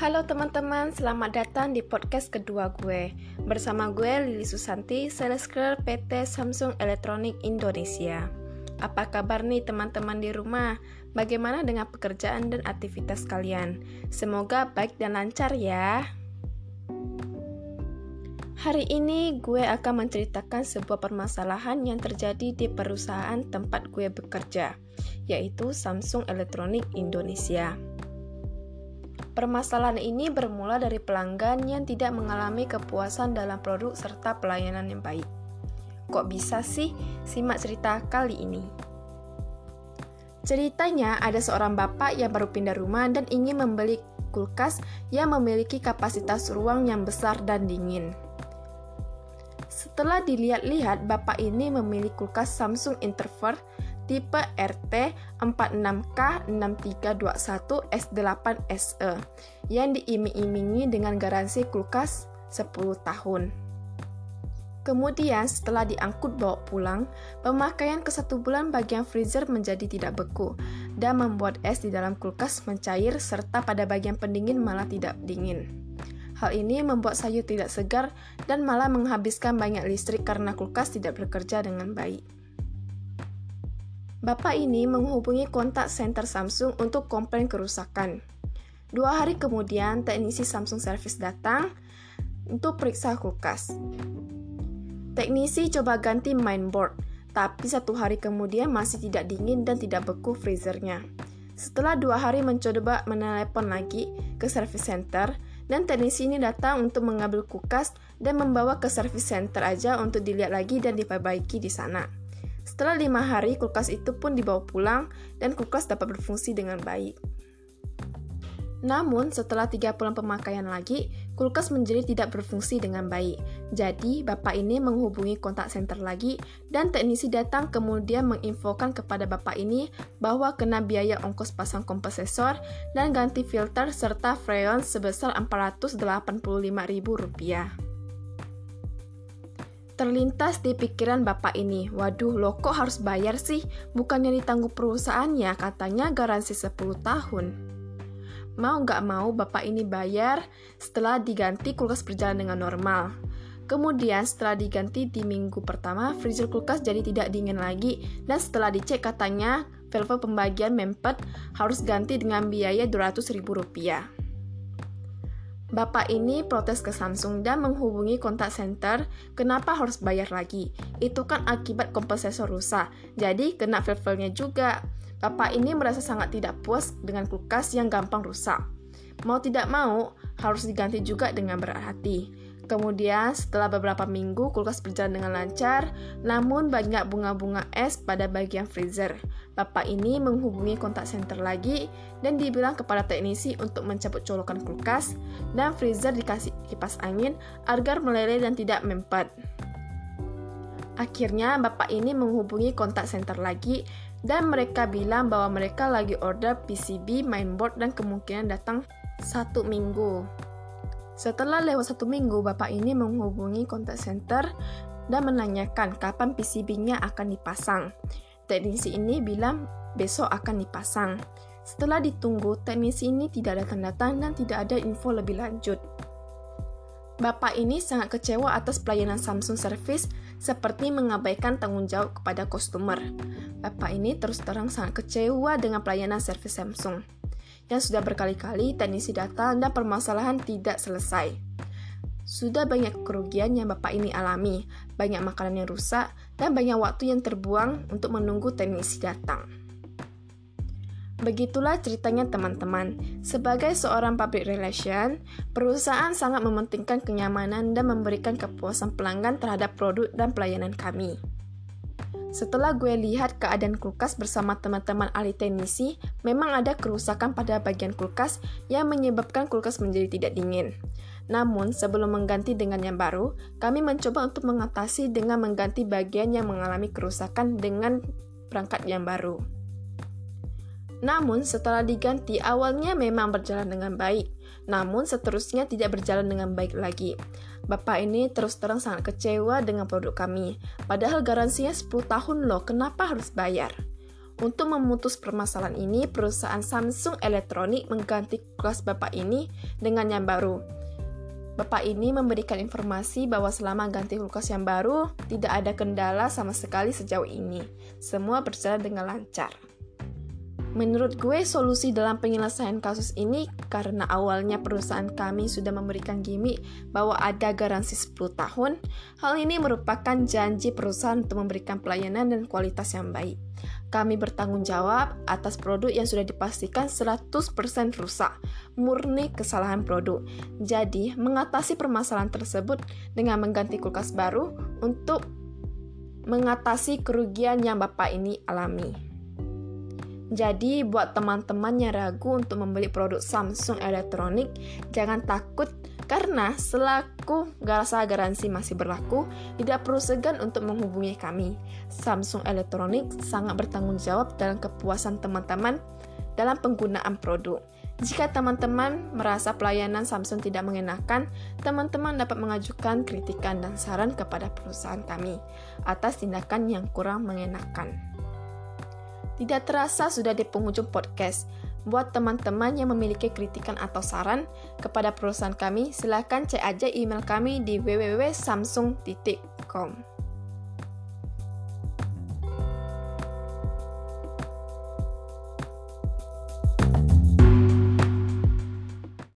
Halo teman-teman, selamat datang di podcast kedua gue. Bersama gue Lily Susanti, Sales Girl PT Samsung Electronics Indonesia. Apa kabar nih teman-teman di rumah? Bagaimana dengan pekerjaan dan aktivitas kalian? Semoga baik dan lancar ya. Hari ini gue akan menceritakan sebuah permasalahan yang terjadi di perusahaan tempat gue bekerja, yaitu Samsung Electronics Indonesia. Permasalahan ini bermula dari pelanggan yang tidak mengalami kepuasan dalam produk serta pelayanan yang baik. Kok bisa sih? Simak cerita kali ini. Ceritanya ada seorang bapak yang baru pindah rumah dan ingin membeli kulkas yang memiliki kapasitas ruang yang besar dan dingin. Setelah dilihat-lihat, bapak ini memilih kulkas Samsung Interverse tipe RT46K6321S8SE yang diiming-imingi dengan garansi kulkas 10 tahun. Kemudian setelah diangkut bawa pulang, pemakaian ke 1 bulan bagian freezer menjadi tidak beku dan membuat es di dalam kulkas mencair serta pada bagian pendingin malah tidak dingin. Hal ini membuat sayur tidak segar dan malah menghabiskan banyak listrik karena kulkas tidak bekerja dengan baik. Bapak ini menghubungi kontak center Samsung untuk komplain kerusakan. 2 hari kemudian, teknisi Samsung Service datang untuk periksa kulkas. Teknisi coba ganti mainboard, tapi 1 hari kemudian masih tidak dingin dan tidak beku freezernya. Setelah 2 hari mencoba menelepon lagi ke service center, dan teknisi ini datang untuk mengambil kulkas dan membawa ke service center aja untuk dilihat lagi dan diperbaiki di sana. Setelah 5 hari, kulkas itu pun dibawa pulang dan kulkas dapat berfungsi dengan baik. Namun, setelah 3 bulan pemakaian lagi, kulkas menjadi tidak berfungsi dengan baik. Jadi, bapak ini menghubungi kontak center lagi dan teknisi datang kemudian menginfokan kepada bapak ini bahwa kena biaya ongkos pasang kompresor dan ganti filter serta freon sebesar Rp485.000. Terlintas di pikiran bapak ini, waduh loh kok harus bayar sih, bukannya ditanggung perusahaannya, katanya garansi 10 tahun. Mau gak mau bapak ini bayar. Setelah diganti, kulkas berjalan dengan normal. Kemudian setelah diganti di minggu pertama, freezer kulkas jadi tidak dingin lagi, dan setelah dicek katanya valve pembagian mempet, harus ganti dengan biaya Rp200.000. Bapak ini protes ke Samsung dan menghubungi kontak center, kenapa harus bayar lagi? Itu kan akibat kompresor rusak, jadi kena valve-nya juga. Bapak ini merasa sangat tidak puas dengan kulkas yang gampang rusak. Mau tidak mau, harus diganti juga dengan berat hati. Kemudian setelah beberapa minggu, kulkas berjalan dengan lancar, namun banyak bunga-bunga es pada bagian freezer. Bapak ini menghubungi kontak center lagi dan dibilang kepada teknisi untuk mencabut colokan kulkas dan freezer dikasih kipas angin agar meleleh dan tidak mempet. Akhirnya bapak ini menghubungi kontak center lagi dan mereka bilang bahwa mereka lagi order PCB mainboard dan kemungkinan datang 1 minggu. Setelah lewat 1 minggu, bapak ini menghubungi kontak center dan menanyakan kapan PCB-nya akan dipasang. Teknisi ini bilang besok akan dipasang. Setelah ditunggu, teknisi ini tidak datang-datang dan tidak ada info lebih lanjut. Bapak ini sangat kecewa atas pelayanan Samsung Service, seperti mengabaikan tanggung jawab kepada customer. Bapak ini terus terang sangat kecewa dengan pelayanan service Samsung, yang sudah berkali-kali teknisi datang dan permasalahan tidak selesai. Sudah banyak kerugian yang bapak ini alami, banyak makanan yang rusak, dan banyak waktu yang terbuang untuk menunggu teknisi datang. Begitulah ceritanya teman-teman. Sebagai seorang public relation, perusahaan sangat mementingkan kenyamanan dan memberikan kepuasan pelanggan terhadap produk dan pelayanan kami. Setelah gue lihat keadaan kulkas bersama teman-teman ahli teknisi, memang ada kerusakan pada bagian kulkas yang menyebabkan kulkas menjadi tidak dingin. Namun, sebelum mengganti dengan yang baru, kami mencoba untuk mengatasi dengan mengganti bagian yang mengalami kerusakan dengan perangkat yang baru. Namun, setelah diganti, awalnya memang berjalan dengan baik. Namun, seterusnya tidak berjalan dengan baik lagi. Bapak ini terus terang sangat kecewa dengan produk kami. Padahal garansinya 10 tahun loh, kenapa harus bayar? Untuk memutus permasalahan ini, perusahaan Samsung Electronics mengganti kelas bapak ini dengan yang baru. Bapak ini memberikan informasi bahwa selama ganti kulkas yang baru, tidak ada kendala sama sekali sejauh ini. Semua berjalan dengan lancar. Menurut gue, solusi dalam penyelesaian kasus ini karena awalnya perusahaan kami sudah memberikan gimmick bahwa ada garansi 10 tahun, hal ini merupakan janji perusahaan untuk memberikan pelayanan dan kualitas yang baik. Kami bertanggung jawab atas produk yang sudah dipastikan 100% rusak, murni kesalahan produk. Jadi, mengatasi permasalahan tersebut dengan mengganti kulkas baru untuk mengatasi kerugian yang Bapak ini alami. Jadi, buat teman-teman yang ragu untuk membeli produk Samsung Electronics, jangan takut karena selama garansi masih berlaku, tidak perlu segan untuk menghubungi kami. Samsung Electronics sangat bertanggung jawab dalam kepuasan teman-teman dalam penggunaan produk. Jika teman-teman merasa pelayanan Samsung tidak mengenakan, teman-teman dapat mengajukan kritikan dan saran kepada perusahaan kami atas tindakan yang kurang mengenakan. Tidak terasa sudah di penghujung podcast. Buat teman-teman yang memiliki kritikan atau saran kepada perusahaan kami, silakan cek aja email kami di www.samsung.com.